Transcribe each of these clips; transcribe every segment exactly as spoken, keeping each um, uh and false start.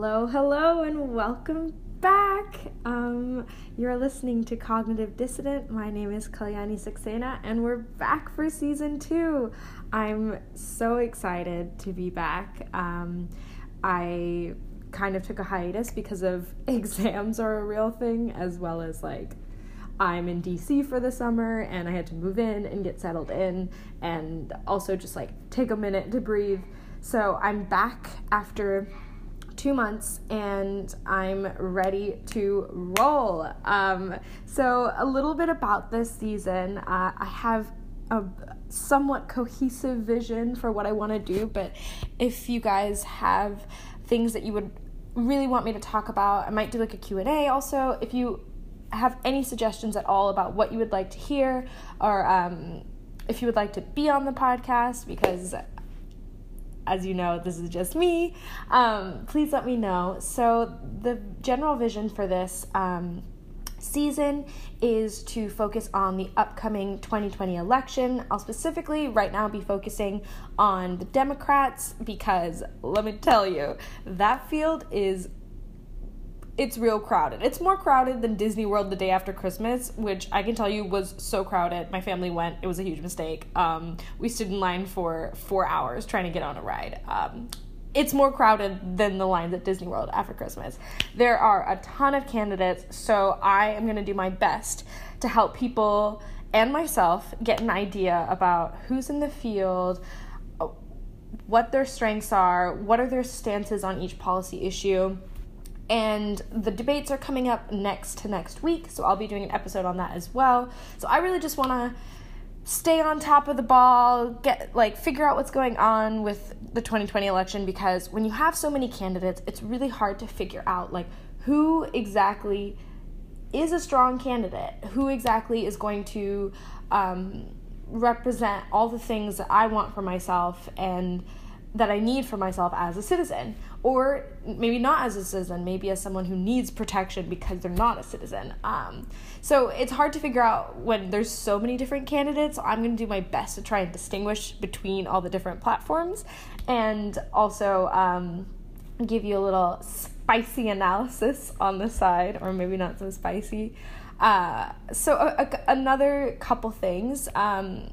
Hello, hello, and welcome back. Um, you're listening to Cognitive Dissident. My name is Kalyani Saxena, and we're back for season two. I'm so excited to be back. Um, I kind of took a hiatus because of exams are a real thing, as well as like I'm in D C for the summer and I had to move in and get settled in and also just like take a minute to breathe. So I'm back after two months and I'm ready to roll. Um, so a little bit about this season. Uh, I have a somewhat cohesive vision for what I want to do, but if you guys have things that you would really want me to talk about, I might do like a Q and A also. If you have any suggestions at all about what you would like to hear, or um, if you would like to be on the podcast, because as you know, this is just me, um, please let me know. So the general vision for this um, season is to focus on the upcoming twenty twenty election. I'll specifically right now be focusing on the Democrats, because let me tell you, that field is It's real crowded. It's more crowded than Disney World the day after Christmas, which I can tell you was so crowded. My family went. It was a huge mistake. Um, we stood in line for four hours trying to get on a ride. Um, it's more crowded than the lines at Disney World after Christmas. There are a ton of candidates, so I am going to do my best to help people and myself get an idea about who's in the field, what their strengths are, what are their stances on each policy issue. And the debates are coming up next to next week, so I'll be doing an episode on that as well. So I really just want to stay on top of the ball, get like figure out what's going on with the twenty twenty election, because when you have so many candidates, it's really hard to figure out like who exactly is a strong candidate, who exactly is going to um, represent all the things that I want for myself and that I need for myself as a citizen, or maybe not as a citizen, maybe as someone who needs protection because they're not a citizen. Um, so it's hard to figure out when there's so many different candidates. I'm going to do my best to try and distinguish between all the different platforms, and also um, give you a little spicy analysis on the side, or maybe not so spicy. Uh, so a, a, another couple things. Um,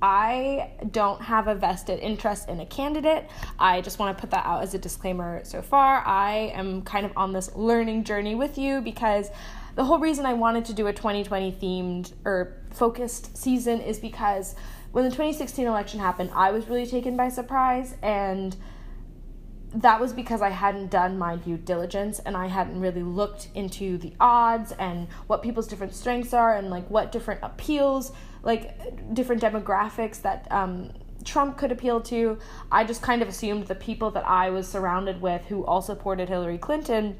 I don't have a vested interest in a candidate. I just want to put that out as a disclaimer so far. I am kind of on this learning journey with you, because the whole reason I wanted to do a twenty twenty themed or focused season is because when the twenty sixteen election happened, I was really taken by surprise, and that was because I hadn't done my due diligence and I hadn't really looked into the odds and what people's different strengths are and like what different appeals, like different demographics that um, Trump could appeal to. I just kind of assumed the people that I was surrounded with who all supported Hillary Clinton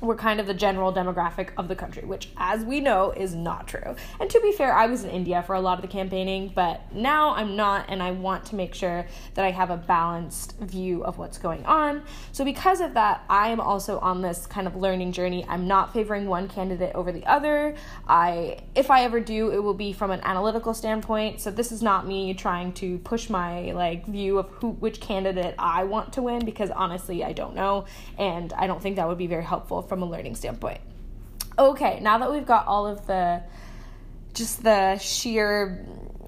were kind of the general demographic of the country, which, as we know, is not true. And to be fair, I was in India for a lot of the campaigning, but now I'm not, and I want to make sure that I have a balanced view of what's going on. So because of that, I am also on this kind of learning journey. I'm not favoring one candidate over the other. I, if I ever do, it will be from an analytical standpoint. So this is not me trying to push my like view of who, which candidate I want to win, because honestly, I don't know, and I don't think that would be very helpful from a learning standpoint. Okay, now that we've got all of the, just the sheer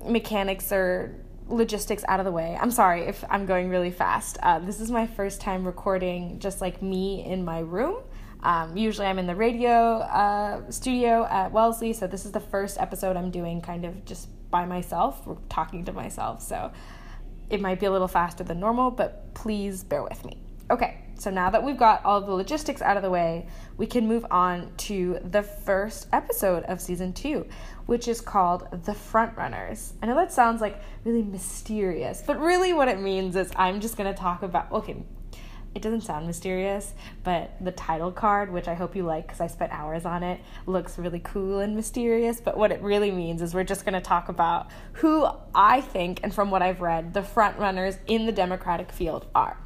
mechanics or logistics out of the way, I'm sorry if I'm going really fast. Uh, this is my first time recording just like me in my room. Um, usually I'm in the radio uh, studio at Wellesley, so this is the first episode I'm doing kind of just by myself, or talking to myself, so it might be a little faster than normal, but please bear with me. Okay, so now that we've got all the logistics out of the way, we can move on to the first episode of season two, which is called The Frontrunners. I know that sounds like really mysterious, but really what it means is I'm just going to talk about, okay, it doesn't sound mysterious, but the title card, which I hope you like because I spent hours on it, looks really cool and mysterious. But what it really means is we're just going to talk about who I think, and from what I've read, the frontrunners in the Democratic field are.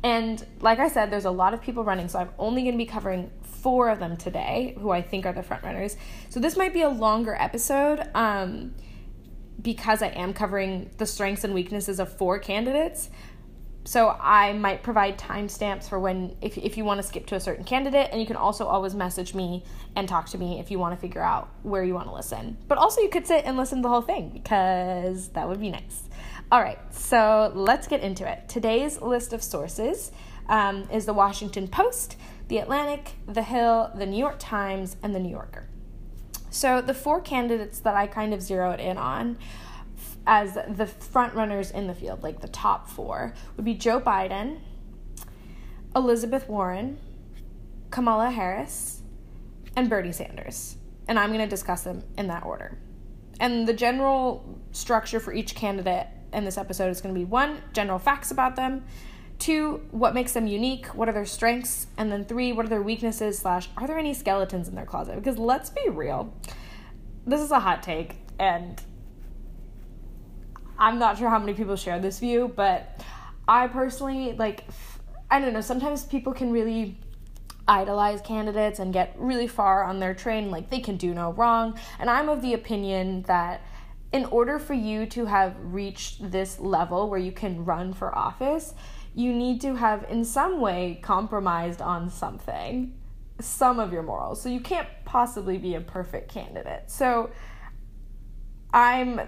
And like I said, there's a lot of people running, so I'm only going to be covering four of them today, who I think are the frontrunners. So this might be a longer episode um, because I am covering the strengths and weaknesses of four candidates. So I might provide timestamps for when, if if you want to skip to a certain candidate, and you can also always message me and talk to me if you want to figure out where you want to listen. But also you could sit and listen to the whole thing, because that would be nice. All right, so let's get into it. Today's list of sources um, is the Washington Post, The Atlantic, The Hill, The New York Times, and The New Yorker. So the four candidates that I kind of zeroed in on as the front runners in the field, like the top four, would be Joe Biden, Elizabeth Warren, Kamala Harris, and Bernie Sanders. And I'm going to discuss them in that order. And the general structure for each candidate in this episode is going to be one, general facts about them, two, what makes them unique, what are their strengths, and then three, what are their weaknesses slash are there any skeletons in their closet? Because let's be real, this is a hot take, and I'm not sure how many people share this view, but I personally, like, I don't know, sometimes people can really idolize candidates and get really far on their train, like, they can do no wrong, and I'm of the opinion that in order for you to have reached this level where you can run for office, you need to have, in some way, compromised on something, some of your morals, so you can't possibly be a perfect candidate, so I'm...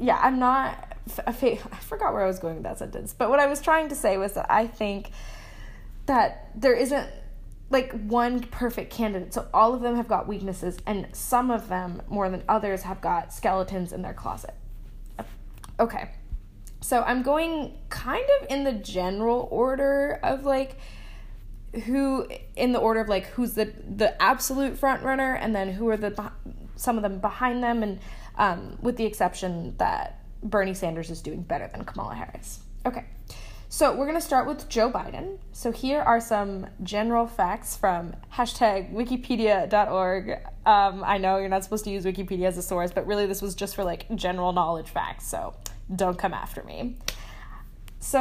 Yeah, I'm not, I forgot where I was going with that sentence, but what I was trying to say was that I think that there isn't, like, one perfect candidate, so all of them have got weaknesses, and some of them, more than others, have got skeletons in their closet. Okay, so I'm going kind of in the general order of, like, who, in the order of, like, who's the, the absolute front runner, and then who are the, some of them behind them, and Um, with the exception that Bernie Sanders is doing better than Kamala Harris. Okay, so we're going to start with Joe Biden. So here are some general facts from hashtag wikipedia dot org. Um, I know you're not supposed to use Wikipedia as a source, but really this was just for, like, general knowledge facts, so don't come after me. So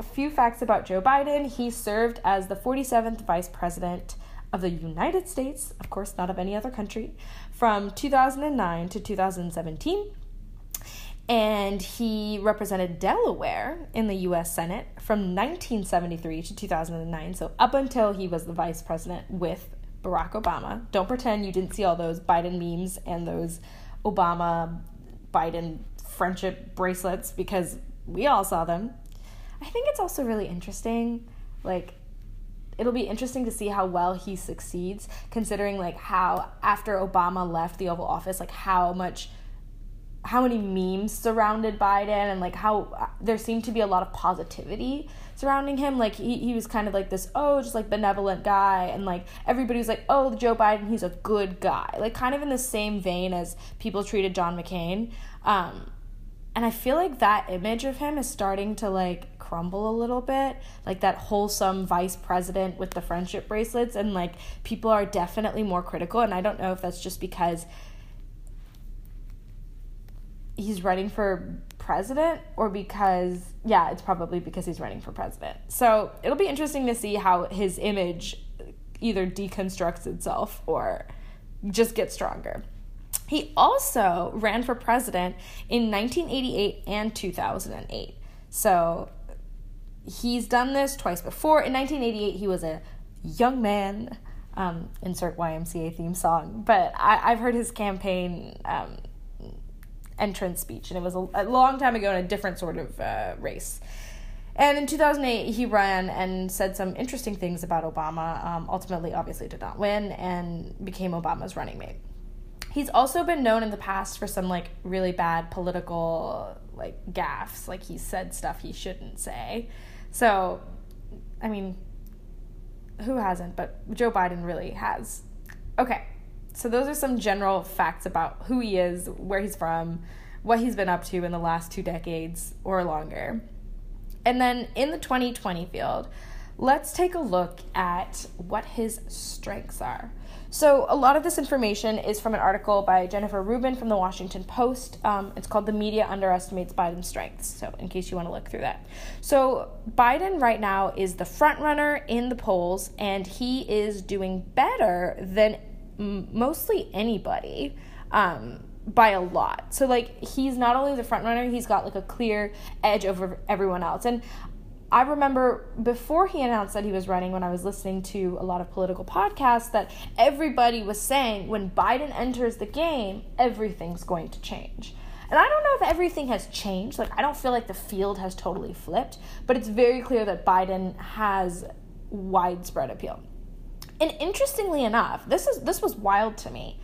a few facts about Joe Biden. He served as the forty-seventh Vice President of the United States, of course, not of any other country, from two thousand nine to two thousand seventeen. And he represented Delaware in the U S Senate from nineteen seventy-three to two thousand nine, so up until he was the vice president with Barack Obama. Don't pretend you didn't see all those Biden memes and those Obama-Biden friendship bracelets, because we all saw them. I think it's also really interesting, like, it'll be interesting to see how well he succeeds, considering, like, how after Obama left the Oval Office, like, how much, how many memes surrounded Biden, and, like, how there seemed to be a lot of positivity surrounding him. Like, he, he was kind of like this, oh, just, like, benevolent guy, and, like, everybody was like, oh, Joe Biden, he's a good guy. Like, kind of in the same vein as people treated John McCain. Um, and I feel like that image of him is starting to, like, crumble a little bit, like that wholesome vice president with the friendship bracelets, and, like, people are definitely more critical, and I don't know if that's just because he's running for president or because, yeah, it's probably because he's running for president. So it'll be interesting to see how his image either deconstructs itself or just gets stronger. He also ran for president in nineteen eighty-eight and two thousand eight. So he's done this twice before. In nineteen eighty-eight, he was a young man, um, insert Y M C A theme song, but I, I've heard his campaign um, entrance speech, and it was a, a long time ago in a different sort of uh, race. And in two thousand eight, he ran and said some interesting things about Obama, um, ultimately obviously did not win, and became Obama's running mate. He's also been known in the past for some, like, really bad political, like, gaffes. Like, he said stuff he shouldn't say. So, I mean, who hasn't? But Joe Biden really has. Okay, so those are some general facts about who he is, where he's from, what he's been up to in the last two decades or longer. And then in the twenty twenty field, let's take a look at what his strengths are. So a lot of this information is from an article by Jennifer Rubin from the Washington Post. Um, it's called The Media Underestimates Biden's Strengths, so in case you want to look through that. So Biden right now is the front runner in the polls, and he is doing better than m- mostly anybody. Um, by a lot. So, like, he's not only the front runner, he's got, like, a clear edge over everyone else. And I remember before he announced that he was running, when I was listening to a lot of political podcasts, that everybody was saying when Biden enters the game, everything's going to change. And I don't know if everything has changed. Like, I don't feel like the field has totally flipped, but it's very clear that Biden has widespread appeal. And interestingly enough, this is this was wild to me.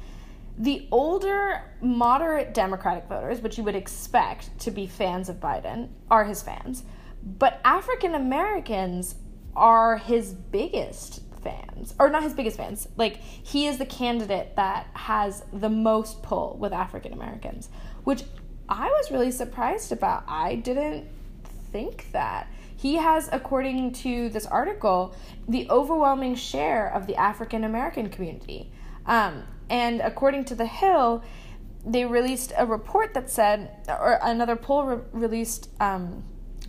The older, moderate Democratic voters, which you would expect to be fans of Biden, are his fans. But African Americans are his biggest fans, or not his biggest fans. Like, he is the candidate that has the most pull with African Americans, which I was really surprised about. I didn't think that. He has, according to this article, the overwhelming share of the African American community. Um, and according to The Hill, they released a report that said, or another poll re- released, um,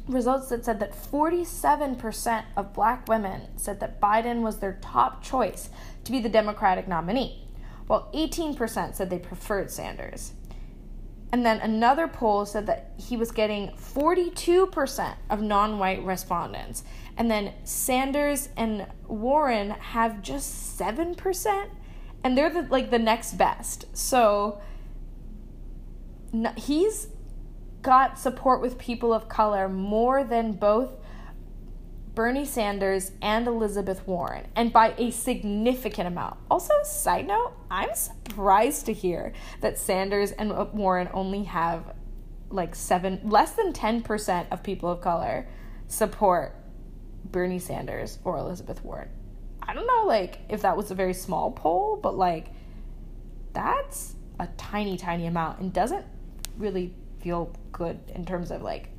results that said that forty-seven percent of black women said that Biden was their top choice to be the Democratic nominee, while eighteen percent said they preferred Sanders. And then another poll said that he was getting forty-two percent of non-white respondents. And then Sanders and Warren have just seven percent, and they're the, like, the next best. So no, he's got support with people of color more than both Bernie Sanders and Elizabeth Warren, and by a significant amount. Also, side note, I'm surprised to hear that Sanders and Warren only have like seven, less than ten percent of people of color support Bernie Sanders or Elizabeth Warren. I don't know, like, if that was a very small poll, but, like, that's a tiny, tiny amount and doesn't really feel good in terms of, like,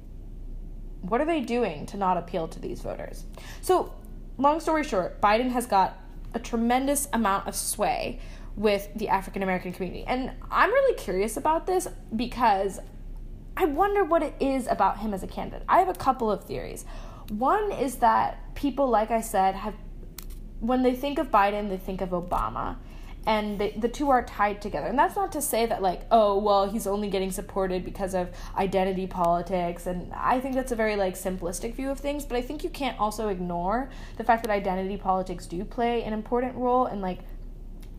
what are they doing to not appeal to these voters? So, long story short, Biden has got a tremendous amount of sway with the African American community. And I'm really curious about this because I wonder what it is about him as a candidate. I have a couple of theories. One is that people, like I said, have, when they think of Biden, they think of Obama. And the, the two are tied together. And that's not to say that, like, oh, well, he's only getting supported because of identity politics. And I think that's a very, like, simplistic view of things. But I think you can't also ignore the fact that identity politics do play an important role. And, like,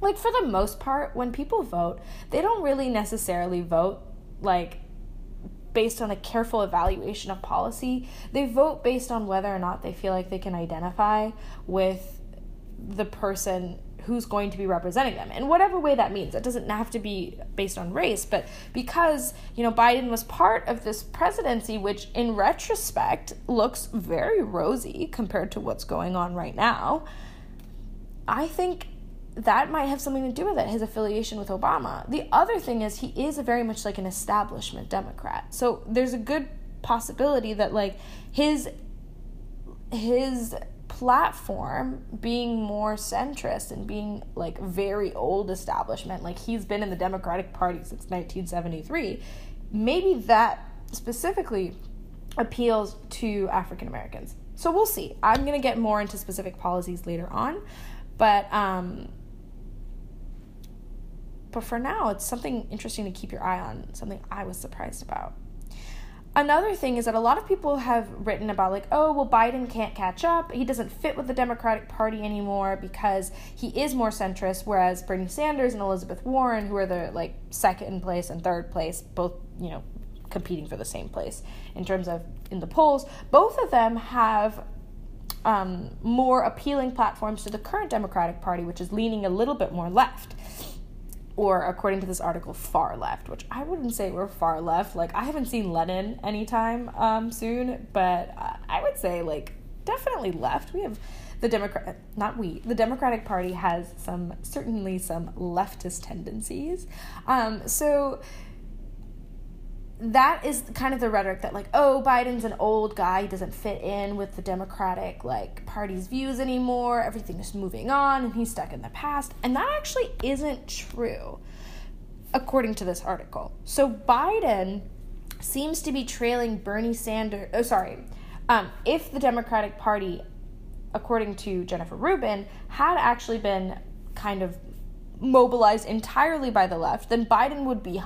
like for the most part, when people vote, they don't really necessarily vote, like, based on a careful evaluation of policy. They vote based on whether or not they feel like they can identify with the person who's going to be representing them, in whatever way that means. It doesn't have to be based on race, but because, you know, Biden was part of this presidency, which in retrospect looks very rosy compared to what's going on right now, I think that might have something to do with it, his affiliation with Obama. The other thing is he is a very much like an establishment Democrat. So there's a good possibility that, like, his his platform being more centrist and being, like, very old establishment, like, he's been in the Democratic Party since nineteen seventy-three, maybe that specifically appeals to African Americans. So we'll see. I'm going to get more into specific policies later on, but um, but for now, it's something interesting to keep your eye on, something I was surprised about. Another thing is that a lot of people have written about, like, oh, well, Biden can't catch up. He doesn't fit with the Democratic Party anymore because he is more centrist, whereas Bernie Sanders and Elizabeth Warren, who are the, like, second place and third place, both, you know, competing for the same place in terms of in the polls, both of them have um, more appealing platforms to the current Democratic Party, which is leaning a little bit more left. Or, according to this article, far left, which I wouldn't say we're far left. Like, I haven't seen Lenin anytime um, soon, but I would say, like, definitely left. We have the Democrat, not we, the Democratic Party has some, certainly some leftist tendencies. Um, so that is kind of the rhetoric that, like, oh, Biden's an old guy, he doesn't fit in with the Democratic, like, Party's views anymore, everything is moving on, and he's stuck in the past. And that actually isn't true, according to this article. So Biden seems to be trailing Bernie Sanders, oh, sorry, um, if the Democratic Party, according to Jennifer Rubin, had actually been kind of mobilized entirely by the left, then Biden would be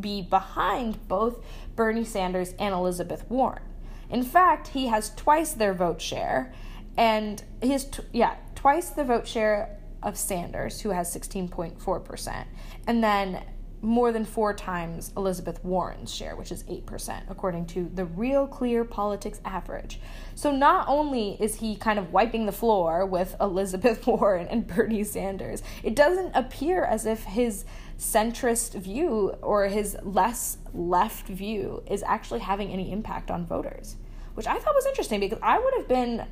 be behind both Bernie Sanders and Elizabeth Warren. In fact, he has twice their vote share, and his t- yeah, twice the vote share of Sanders, who has sixteen point four percent, and then more than four times Elizabeth Warren's share, which is eight percent, according to the Real Clear Politics average. So not only is he kind of wiping the floor with Elizabeth Warren and Bernie Sanders, it doesn't appear as if his centrist view or his less left view is actually having any impact on voters, which I thought was interesting, because I would have been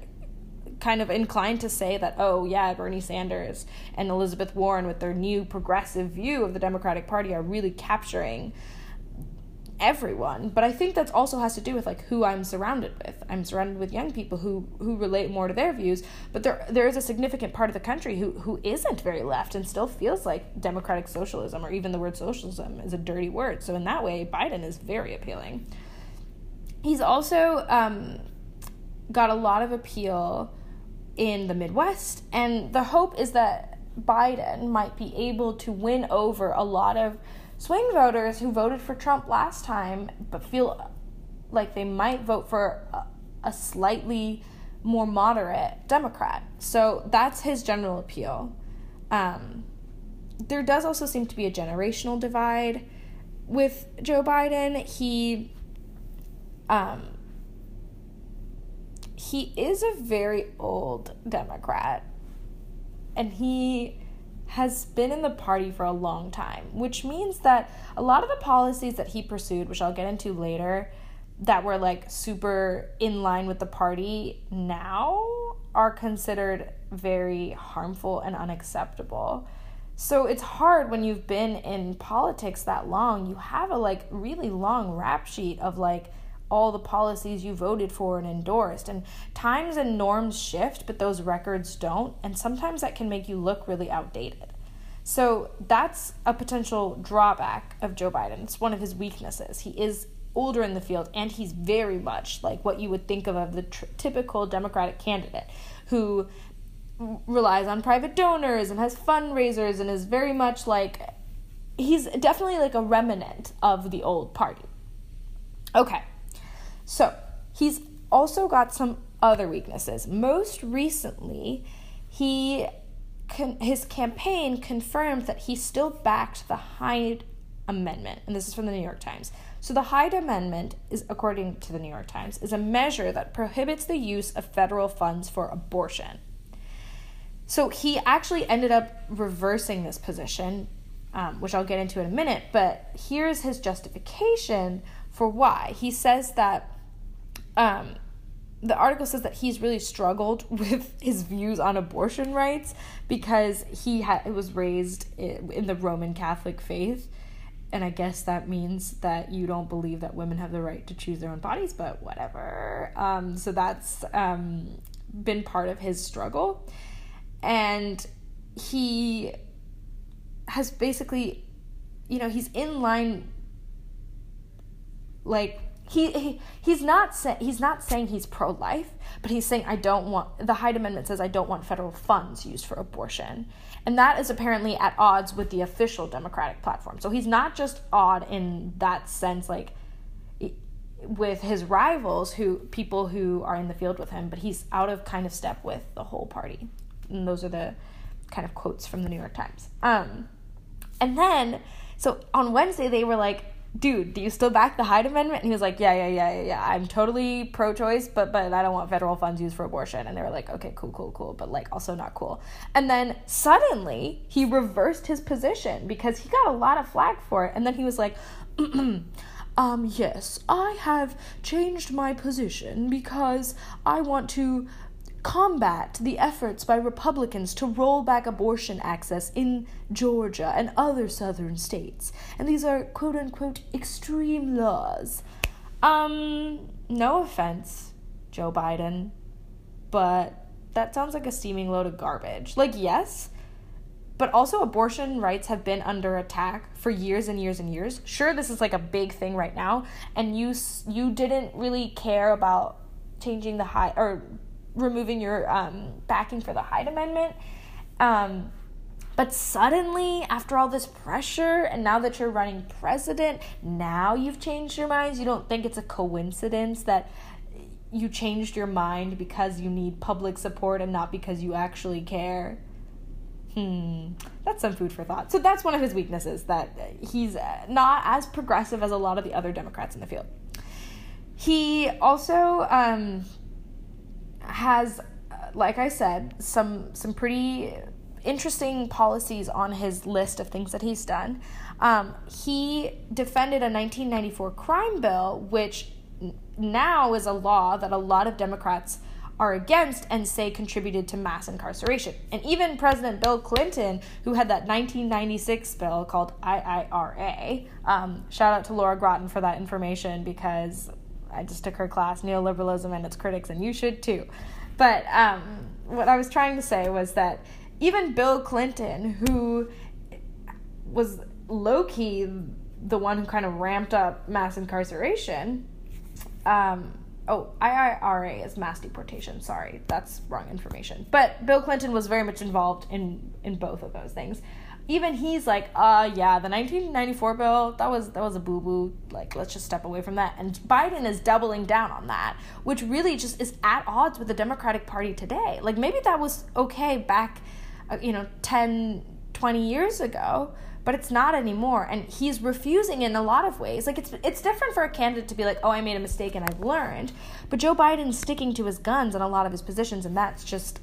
kind of inclined to say that, oh yeah, Bernie Sanders and Elizabeth Warren with their new progressive view of the Democratic Party are really capturing everyone. But I think that also has to do with like who I'm surrounded with. I'm surrounded with young people who, who relate more to their views, but there there is a significant part of the country who, who isn't very left and still feels like democratic socialism, or even the word socialism, is a dirty word. So in that way, Biden is very appealing. He's also um, got a lot of appeal in the Midwest, and the hope is that Biden might be able to win over a lot of swing voters who voted for Trump last time but feel like they might vote for a slightly more moderate Democrat. So that's his general appeal. Um, there does also seem to be a generational divide with Joe Biden. He... Um, He is a very old Democrat, and he has been in the party for a long time, which means that a lot of the policies that he pursued, which I'll get into later, that were like super in line with the party now are considered very harmful and unacceptable. So it's hard when you've been in politics that long. You have a like really long rap sheet of like all the policies you voted for and endorsed, and times and norms shift, but those records don't, and sometimes that can make you look really outdated. So that's a potential drawback of Joe Biden. It's one of his weaknesses. He is older in the field, and he's very much like what you would think of, of the tr- typical Democratic candidate who relies on private donors and has fundraisers and is very much like, he's definitely like a remnant of the old party. Okay. So he's also got some other weaknesses. Most recently, he con- his campaign confirmed that he still backed the Hyde Amendment, and this is from the New York Times. So the Hyde Amendment is, according to the New York Times, is a measure that prohibits the use of federal funds for abortion. So he actually ended up reversing this position, um, which I'll get into in a minute, but here's his justification for why. He says that, um, the article says that he's really struggled with his views on abortion rights because he ha- was raised in the Roman Catholic faith, and I guess that means that you don't believe that women have the right to choose their own bodies, but whatever. Um, so that's um, been part of his struggle, and he has basically, you know, he's in line. Like he, he he's not saying he's not saying he's pro-life, but he's saying I don't want the Hyde Amendment says I don't want federal funds used for abortion, and that is apparently at odds with the official Democratic platform. So he's not just odd in that sense, like with his rivals, who people who are in the field with him, but he's out of kind of step with the whole party. And those are the kind of quotes from the New York Times. Um, and then so on Wednesday they were like, dude, do you still back the Hyde Amendment? And he was like, yeah, yeah, yeah, yeah, yeah. I'm totally pro-choice, but but I don't want federal funds used for abortion. And they were like, okay, cool, cool, cool, but like also not cool. And then suddenly he reversed his position because he got a lot of flack for it. And then he was like, um, yes, I have changed my position because I want to combat the efforts by Republicans to roll back abortion access in Georgia and other southern states. And these are quote-unquote extreme laws. Um, no offense, Joe Biden, but that sounds like a steaming load of garbage. Like, yes, but also abortion rights have been under attack for years and years and years. Sure, this is like a big thing right now, and you you didn't really care about changing the high... or removing your um, backing for the Hyde Amendment, um, But suddenly, after all this pressure, and now that you're running president, now you've changed your minds? You don't think it's a coincidence that you changed your mind because you need public support and not because you actually care? Hmm, that's some food for thought. So that's one of his weaknesses, that he's not as progressive as a lot of the other Democrats in the field. He also um, has, like I said, some some pretty interesting policies on his list of things that he's done. Um, he defended a nineteen ninety-four crime bill, which now is a law that a lot of Democrats are against and say contributed to mass incarceration. And even President Bill Clinton, who had that nineteen ninety-six bill called I I R A, um, shout out to Laura Groton for that information, because I just took her class, Neoliberalism and Its Critics, and you should too. But um, what I was trying to say was that even Bill Clinton, who was low-key the one who kind of ramped up mass incarceration, um, oh, I I R A is mass deportation, sorry, that's wrong information. But Bill Clinton was very much involved in, in both of those things. Even he's like, uh, yeah, the nineteen ninety-four bill, that was that was a boo-boo. Like, let's just step away from that. And Biden is doubling down on that, which really just is at odds with the Democratic Party today. Like, maybe that was okay back, uh, you know, ten, twenty years ago, but it's not anymore. And he's refusing in a lot of ways. Like, it's it's different for a candidate to be like, oh, I made a mistake and I've learned. But Joe Biden's sticking to his guns in a lot of his positions, and that's just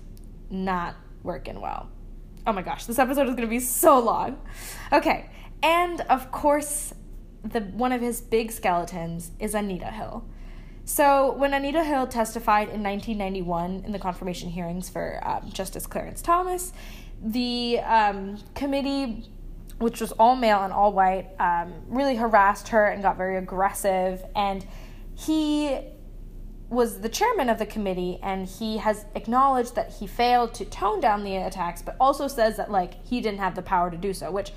not working well. Oh my gosh, this episode is going to be so long. Okay, and of course, the one of his big skeletons is Anita Hill. So when Anita Hill testified in nineteen ninety-one in the confirmation hearings for um, Justice Clarence Thomas, the um, committee, which was all male and all white, um, really harassed her and got very aggressive, and he was the chairman of the committee, and he has acknowledged that he failed to tone down the attacks, but also says that, like, he didn't have the power to do so, which,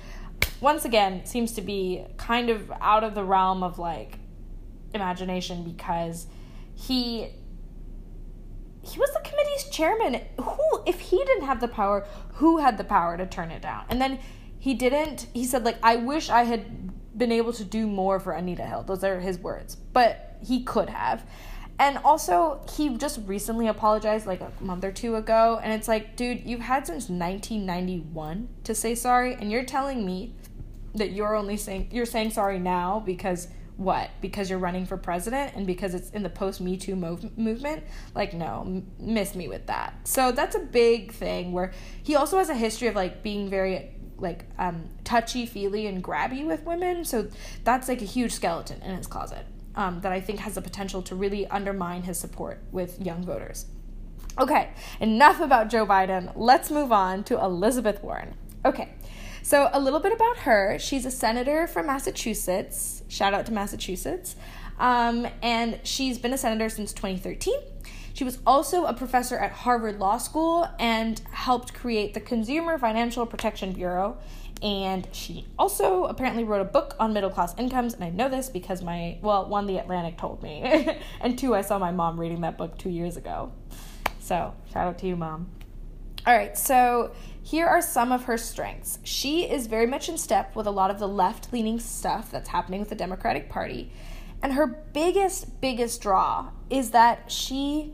once again, seems to be kind of out of the realm of, like, imagination, because he he was the committee's chairman. Who, if he didn't have the power, who had the power to turn it down? And then he didn't. He said, like, I wish I had been able to do more for Anita Hill. Those are his words, but he could have. And also, he just recently apologized, like, a month or two ago, and it's like, dude, you've had since nineteen ninety-one to say sorry, and you're telling me that you're only saying, you're saying sorry now because what? Because you're running for president and because it's in the post-Me Too mov- movement? Like, no, m- miss me with that. So that's a big thing, where he also has a history of, like, being very, like, um, touchy-feely and grabby with women, so that's, like, a huge skeleton in his closet. Um, that I think has the potential to really undermine his support with young voters. Okay, enough about Joe Biden. Let's move on to Elizabeth Warren. Okay, so a little bit about her. She's a senator from Massachusetts. Shout out to Massachusetts. Um, and she's been a senator since twenty thirteen. She was also a professor at Harvard Law School and helped create the Consumer Financial Protection Bureau. And she also apparently wrote a book on middle-class incomes, and I know this because my, well, one, The Atlantic told me, and two, I saw my mom reading that book two years ago. So, shout out to you, Mom. All right, so here are some of her strengths. She is very much in step with a lot of the left-leaning stuff that's happening with the Democratic Party, and her biggest, biggest draw is that she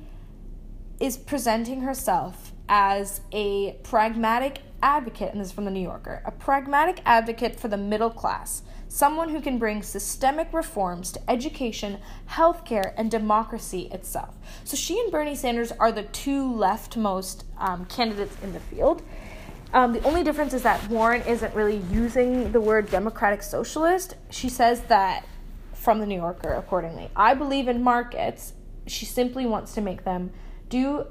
is presenting herself as a pragmatic advocate, and this is from the New Yorker, a pragmatic advocate for the middle class, someone who can bring systemic reforms to education, healthcare, and democracy itself. So she and Bernie Sanders are the two leftmost um, candidates in the field. Um, the only difference is that Warren isn't really using the word democratic socialist. She says that, from the New Yorker, accordingly, I believe in markets. She simply wants to make them do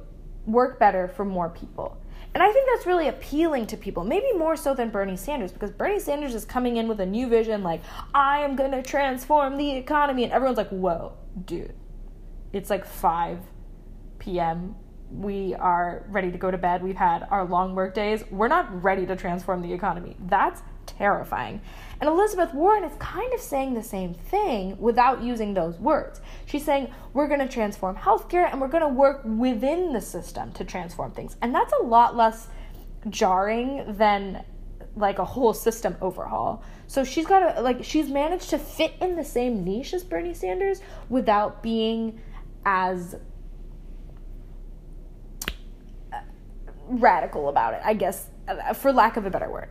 work better for more people. And I think that's really appealing to people, maybe more so than Bernie Sanders, because Bernie Sanders is coming in with a new vision, like, I am going to transform the economy. And everyone's like, whoa, dude, it's like five p.m. We are ready to go to bed. We've had our long work days. We're not ready to transform the economy. That's terrifying. And Elizabeth Warren is kind of saying the same thing without using those words. She's saying, we're going to transform healthcare and we're going to work within the system to transform things. And that's a lot less jarring than like a whole system overhaul. So she's got to, like, she's managed to fit in the same niche as Bernie Sanders without being as radical about it, I guess, for lack of a better word.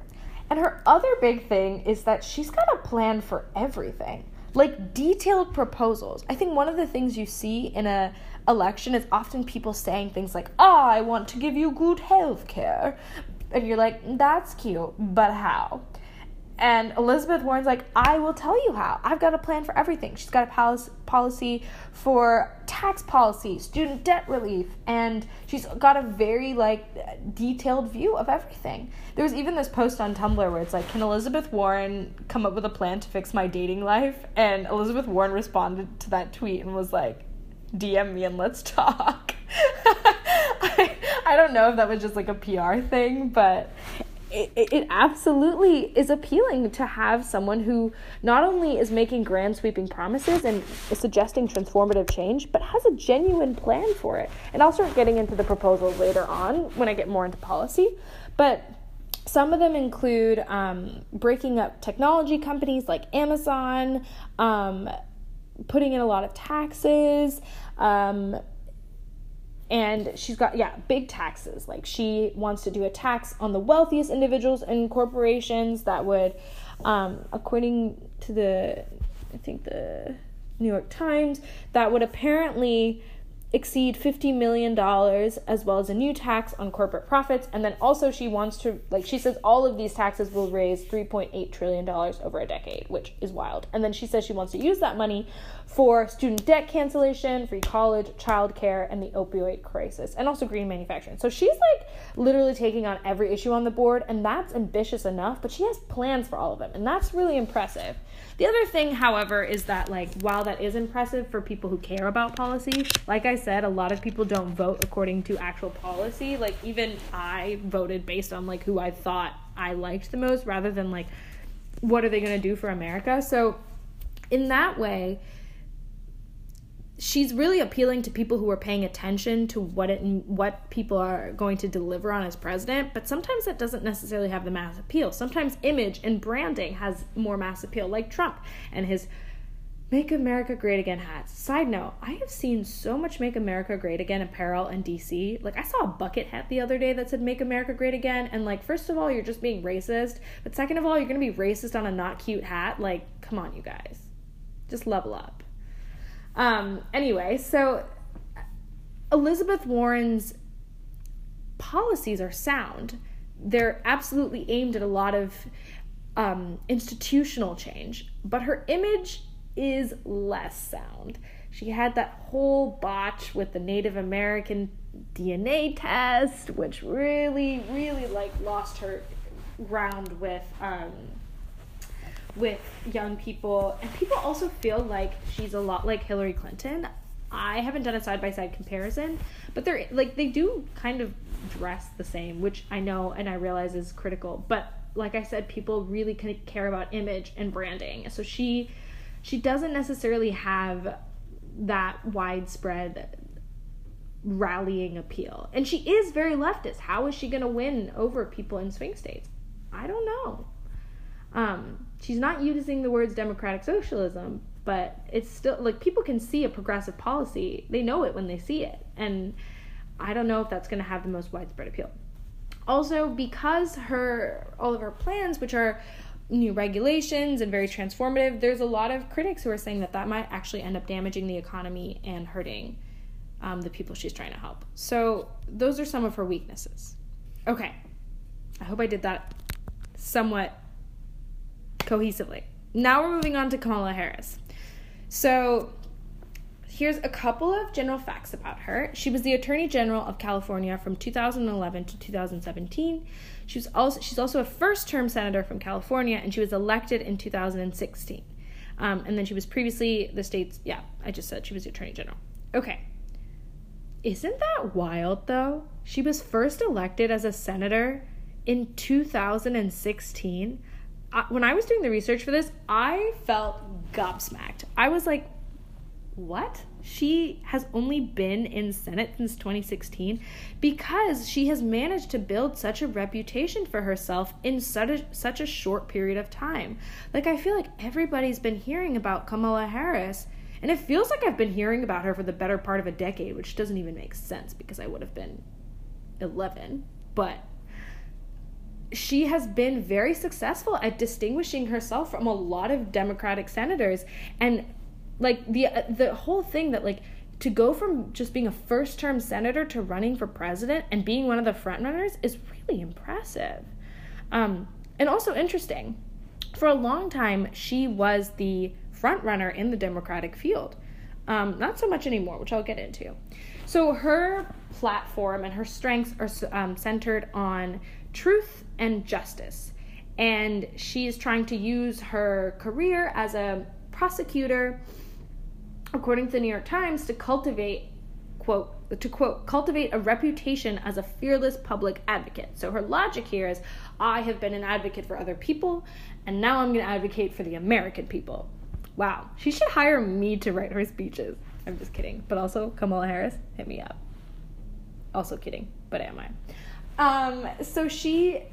And her other big thing is that she's got a plan for everything, like detailed proposals. I think one of the things you see in a election is often people saying things like, oh, I want to give you good health care. And you're like, that's cute, but how? And Elizabeth Warren's like, I will tell you how. I've got a plan for everything. She's got a policy for tax policy, student debt relief, and she's got a very, like, detailed view of everything. There was even this post on Tumblr where it's like, can Elizabeth Warren come up with a plan to fix my dating life? And Elizabeth Warren responded to that tweet and was like, D M me and let's talk. I, I don't know if that was just, like, a P R thing, but... It, it absolutely is appealing to have someone who not only is making grand sweeping promises and is suggesting transformative change, but has a genuine plan for it. And I'll start getting into the proposals later on when I get more into policy. But some of them include um, breaking up technology companies like Amazon, um, putting in a lot of taxes, um, and she's got, yeah, big taxes. Like, she wants to do a tax on the wealthiest individuals and corporations that would, um, according to the, I think the New York Times, that would apparently exceed fifty million dollars, as well as a new tax on corporate profits. And then also she wants to, like, she says all of these taxes will raise three point eight trillion dollars over a decade, which is wild. And then she says she wants to use that money for student debt cancellation, free college, childcare, and the opioid crisis, and also green manufacturing. So she's, like, literally taking on every issue on the board, and that's ambitious enough, but she has plans for all of them, and that's really impressive. The other thing, however, is that, like, while that is impressive for people who care about policy, like I said, a lot of people don't vote according to actual policy. Like, even I voted based on, like, who I thought I liked the most rather than, like, what are they going to do for America? So in that way, she's really appealing to people who are paying attention to what it what people are going to deliver on as president, but sometimes that doesn't necessarily have the mass appeal. Sometimes image and branding has more mass appeal, like Trump and his Make America Great Again hats. Side note, I have seen so much Make America Great Again apparel in D C. Like, I saw a bucket hat the other day that said Make America Great Again, and, like, first of all, you're just being racist, but second of all, you're going to be racist on a not cute hat. Like, come on, you guys. Just level up. Um, anyway, so Elizabeth Warren's policies are sound. They're absolutely aimed at a lot of um, institutional change, but her image is less sound. She had that whole botch with the Native American D N A test, which really, really, like, lost her ground with... Um, with young people, and people also feel like she's a lot like Hillary Clinton. I haven't done a side-by-side comparison, but they're like, they do kind of dress the same, which I know and I realize is critical, but like I said, people really kind of care about image and branding. So she she doesn't necessarily have that widespread rallying appeal, and she is very leftist. How is she going to win over people in swing states? I don't know. Um, she's not using the words democratic socialism, but it's still, like, people can see a progressive policy. They know it when they see it. And I don't know if that's going to have the most widespread appeal. Also, because her, all of her plans, which are new regulations and very transformative, there's a lot of critics who are saying that that might actually end up damaging the economy and hurting um, the people she's trying to help. So those are some of her weaknesses. Okay. I hope I did that somewhat cohesively. Now we're moving on to Kamala Harris. So here's a couple of general facts about her. She was the Attorney General of California from two thousand eleven to two thousand seventeen. She was also she's also a first-term senator from California, and she was elected in two thousand sixteen. Um, and then she was previously the state's, yeah, I just said she was the Attorney General. Okay. Isn't that wild, though? She was first elected as a senator in two thousand sixteen. When I was doing the research for this, I felt gobsmacked. I was like, what? She has only been in Senate since twenty sixteen because she has managed to build such a reputation for herself in such a, such a short period of time. Like, I feel like everybody's been hearing about Kamala Harris, and it feels like I've been hearing about her for the better part of a decade, which doesn't even make sense because I would have been eleven. But she has been very successful at distinguishing herself from a lot of Democratic senators. And like the the whole thing that, like, to go from just being a first-term senator to running for president and being one of the frontrunners is really impressive. Um, and also interesting. For a long time, she was the frontrunner in the Democratic field. Um, not so much anymore, which I'll get into. So her platform and her strengths are um, centered on truth and justice. And she is trying to use her career as a prosecutor, according to the New York Times, to cultivate, quote, to quote, cultivate a reputation as a fearless public advocate. So her logic here is, I have been an advocate for other people, and now I'm going to advocate for the American people. Wow, she should hire me to write her speeches. I'm just kidding. But also, Kamala Harris, hit me up. Also kidding, but am I? Um, so she...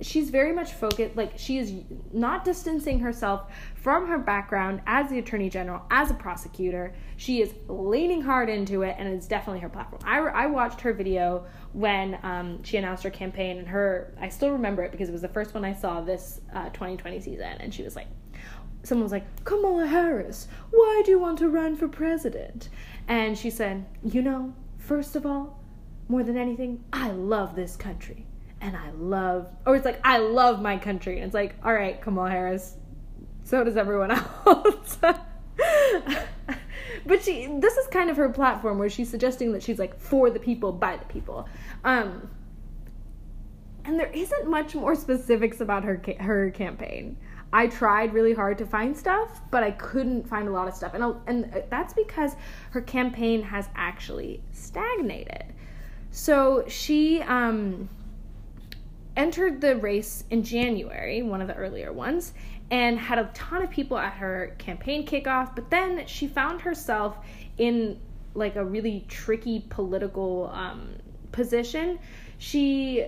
She's very much focused, like, she is not distancing herself from her background as the attorney general, as a prosecutor. She is leaning hard into it, and it's definitely her platform. I, I watched her video when um, she announced her campaign, and her, I still remember it because it was the first one I saw this uh, twenty twenty season, and she was like, someone was like, Kamala Harris, why do you want to run for president? And she said, you know, first of all, more than anything, I love this country. And I love, or it's like, I love my country. And it's like, all right, Kamala Harris, so does everyone else. But she, this is kind of her platform where she's suggesting that she's like for the people, by the people. Um, and there isn't much more specifics about her her campaign. I tried really hard to find stuff, but I couldn't find a lot of stuff. And, and that's because her campaign has actually stagnated. So she... um. entered the race in January, one of the earlier ones, and had a ton of people at her campaign kickoff, but then she found herself in like a really tricky political um, position. She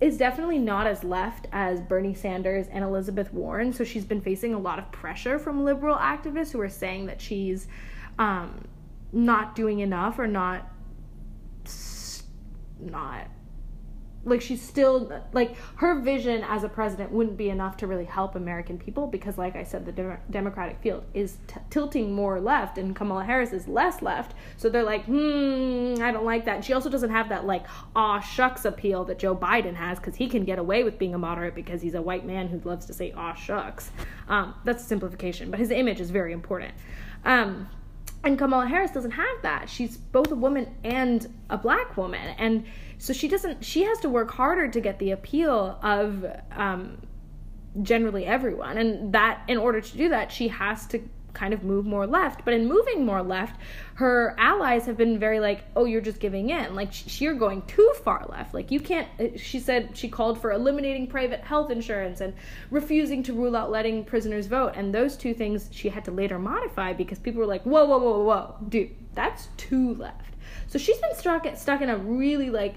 is definitely not as left as Bernie Sanders and Elizabeth Warren, so she's been facing a lot of pressure from liberal activists who are saying that she's um, not doing enough or not, not, like, she's still, like, her vision as a president wouldn't be enough to really help American people because, like I said, the de- Democratic field is t- tilting more left and Kamala Harris is less left. So they're like, hmm, I don't like that. And she also doesn't have that, like, aw shucks appeal that Joe Biden has because he can get away with being a moderate because he's a white man who loves to say aw shucks. Um, that's a simplification, but his image is very important. Um, and Kamala Harris doesn't have that. She's both a woman and a black woman. And so she doesn't, she has to work harder to get the appeal of um, generally everyone. And that, in order to do that, she has to kind of move more left. But in moving more left, her allies have been very like, oh, you're just giving in. Like, sh- you're going too far left. Like, you can't, she said, she called for eliminating private health insurance and refusing to rule out letting prisoners vote. And those two things she had to later modify because people were like, whoa, whoa, whoa, whoa, dude, that's too left. So she's been stuck at, stuck in a really, like,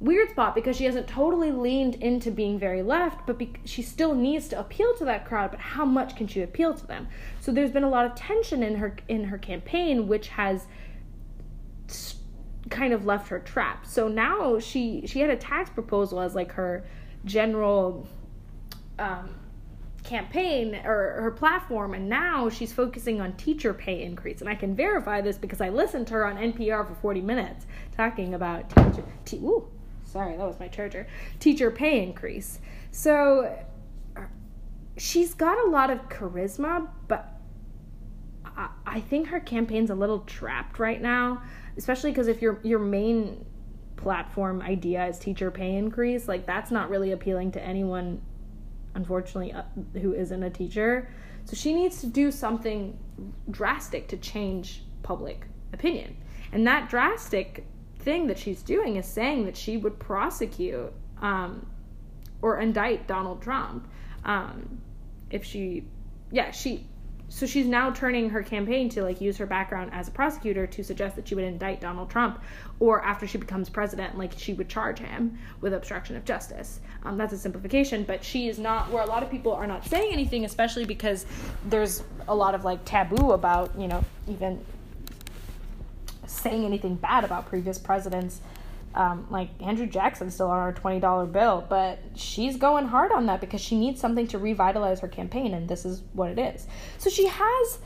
weird spot because she hasn't totally leaned into being very left, but be- she still needs to appeal to that crowd, but how much can she appeal to them? So there's been a lot of tension in her in her campaign, which has kind of left her trapped. So now she she had a tax proposal as like her general um campaign or her platform, and now she's focusing on teacher pay increase. And I can verify this because I listened to her on N P R for forty minutes talking about teacher te- ooh. Sorry, that was my charger. Teacher pay increase. So she's got a lot of charisma, but I, I think her campaign's a little trapped right now, especially because if your your main platform idea is teacher pay increase, like that's not really appealing to anyone, unfortunately, uh, who isn't a teacher. So she needs to do something drastic to change public opinion. And that drastic thing that she's doing is saying that she would prosecute um, or indict Donald Trump um, if she, yeah, she So she's now turning her campaign to like use her background as a prosecutor to suggest that she would indict Donald Trump, or after she becomes president, like she would charge him with obstruction of justice. Um, that's a simplification, but she is not, where a lot of people are not saying anything, especially because there's a lot of like taboo about, you know, even saying anything bad about previous presidents. Um, like Andrew Jackson's still on our twenty dollar bill, but she's going hard on that because she needs something to revitalize her campaign, and this is what it is. So she has,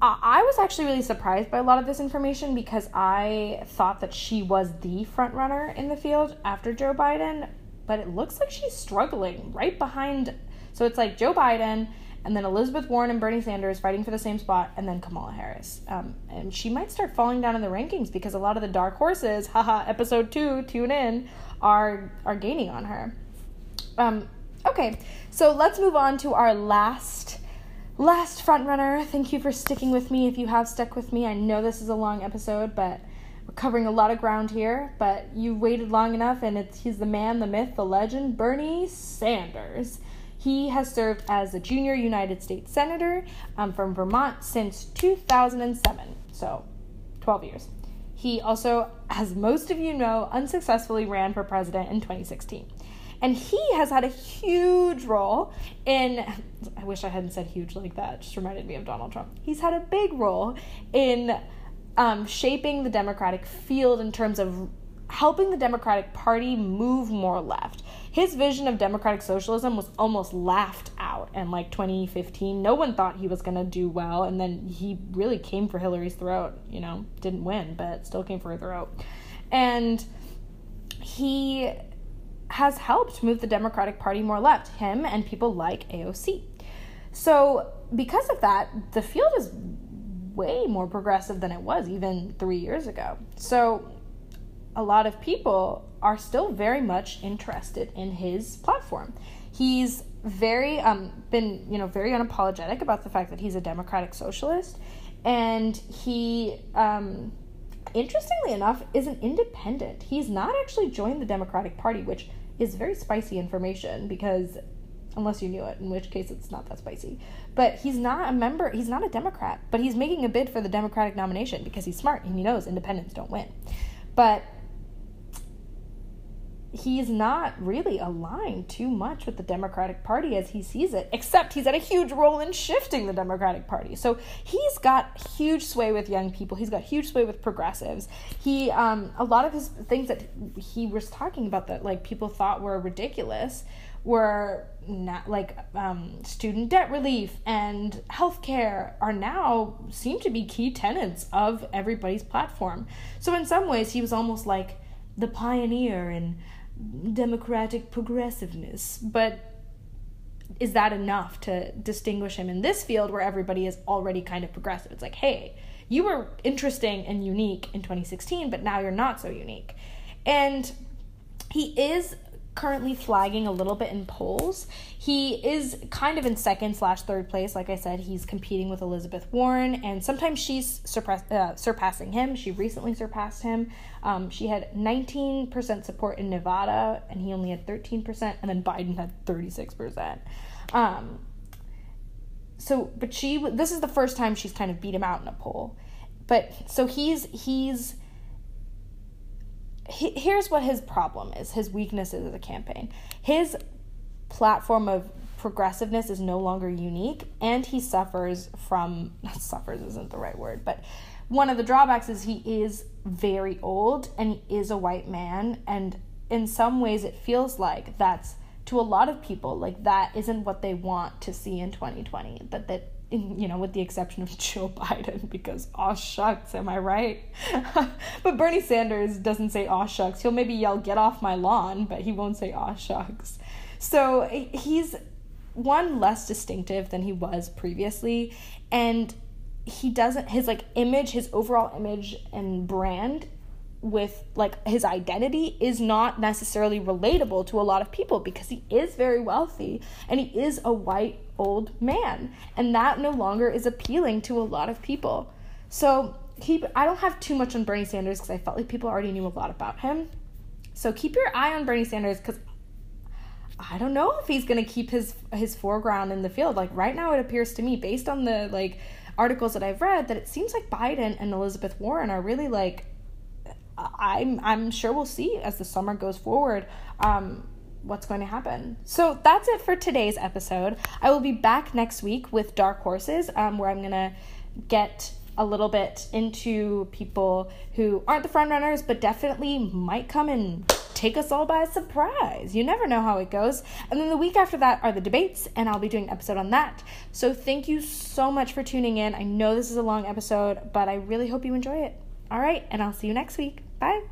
uh, I was actually really surprised by a lot of this information because I thought that she was the front runner in the field after Joe Biden, but it looks like she's struggling right behind. So it's like Joe Biden and then Elizabeth Warren and Bernie Sanders fighting for the same spot, and then Kamala Harris. Um, and she might start falling down in the rankings because a lot of the dark horses, haha, episode two, tune in, are are gaining on her. Um, okay, so let's move on to our last, last frontrunner. Thank you for sticking with me if you have stuck with me. I know this is a long episode, but we're covering a lot of ground here. But you waited long enough, and it's he's the man, the myth, the legend, Bernie Sanders. He has served as a junior United States Senator um, from Vermont since two thousand seven, so twelve years. He also, as most of you know, unsuccessfully ran for president in twenty sixteen. And he has had a huge role in, I wish I hadn't said huge like that, just reminded me of Donald Trump. He's had a big role in um, shaping the Democratic field in terms of helping the Democratic Party move more left. His vision of democratic socialism was almost laughed out in like twenty fifteen. No one thought he was going to do well, and then he really came for Hillary's throat, you know, didn't win, but still came for her throat. And he has helped move the Democratic Party more left, him and people like A O C. So because of that, the field is way more progressive than it was even three years ago. So a lot of people are still very much interested in his platform. He's very um, been, you know, very unapologetic about the fact that he's a democratic socialist, and he, um, interestingly enough, is an independent. He's not actually joined the Democratic Party, which is very spicy information because, unless you knew it, in which case it's not that spicy. But he's not a member, he's not a Democrat, but he's making a bid for the Democratic nomination because he's smart and he knows independents don't win. But he's not really aligned too much with the Democratic Party as he sees it, except he's had a huge role in shifting the Democratic Party. So he's got huge sway with young people. He's got huge sway with progressives. He, um, a lot of his things that he was talking about that like people thought were ridiculous were not like um, student debt relief and healthcare are now seem to be key tenets of everybody's platform. So in some ways, he was almost like the pioneer in democratic progressiveness, but is that enough to distinguish him in this field where everybody is already kind of progressive? It's like, hey, you were interesting and unique in twenty sixteen, but now you're not so unique. And he is currently flagging a little bit in polls. He is kind of in second slash third place. Like I said, he's competing with Elizabeth Warren, and sometimes she's surpass- uh, surpassing him. She recently surpassed him. Um, she had nineteen percent support in Nevada, and he only had thirteen percent, and then Biden had thirty-six percent. Um, so, but she, this is the first time she's kind of beat him out in a poll. But, so he's, he's, here's what his problem is, his weakness is as a campaign. His platform of progressiveness is no longer unique, and he suffers from, suffers isn't the right word, but one of the drawbacks is he is very old and he is a white man, and in some ways it feels like that's, to a lot of people, like that isn't what they want to see in twenty twenty, that that you know, with the exception of Joe Biden, because aw shucks, am I right? But Bernie Sanders doesn't say aw shucks. He'll maybe yell, get off my lawn, but he won't say aw shucks. So he's, one, less distinctive than he was previously, and he doesn't, his, like, image, his overall image and brand with, like, his identity is not necessarily relatable to a lot of people because he is very wealthy and he is a white old man, and that no longer is appealing to a lot of people. So keep, I don't have too much on Bernie Sanders because I felt like people already knew a lot about him. So keep your eye on Bernie Sanders because I don't know if he's going to keep his his foreground in the field. Like, right now it appears to me, based on the, like, articles that I've read, that it seems like Biden and Elizabeth Warren are really, like, I'm I'm sure we'll see as the summer goes forward um, what's going to happen. So that's it for today's episode. I will be back next week with Dark Horses, um, where I'm going to get a little bit into people who aren't the front runners, but definitely might come and take us all by surprise. You never know how it goes. And then the week after that are the debates, and I'll be doing an episode on that. So thank you so much for tuning in. I know this is a long episode, but I really hope you enjoy it. All right, and I'll see you next week. Bye.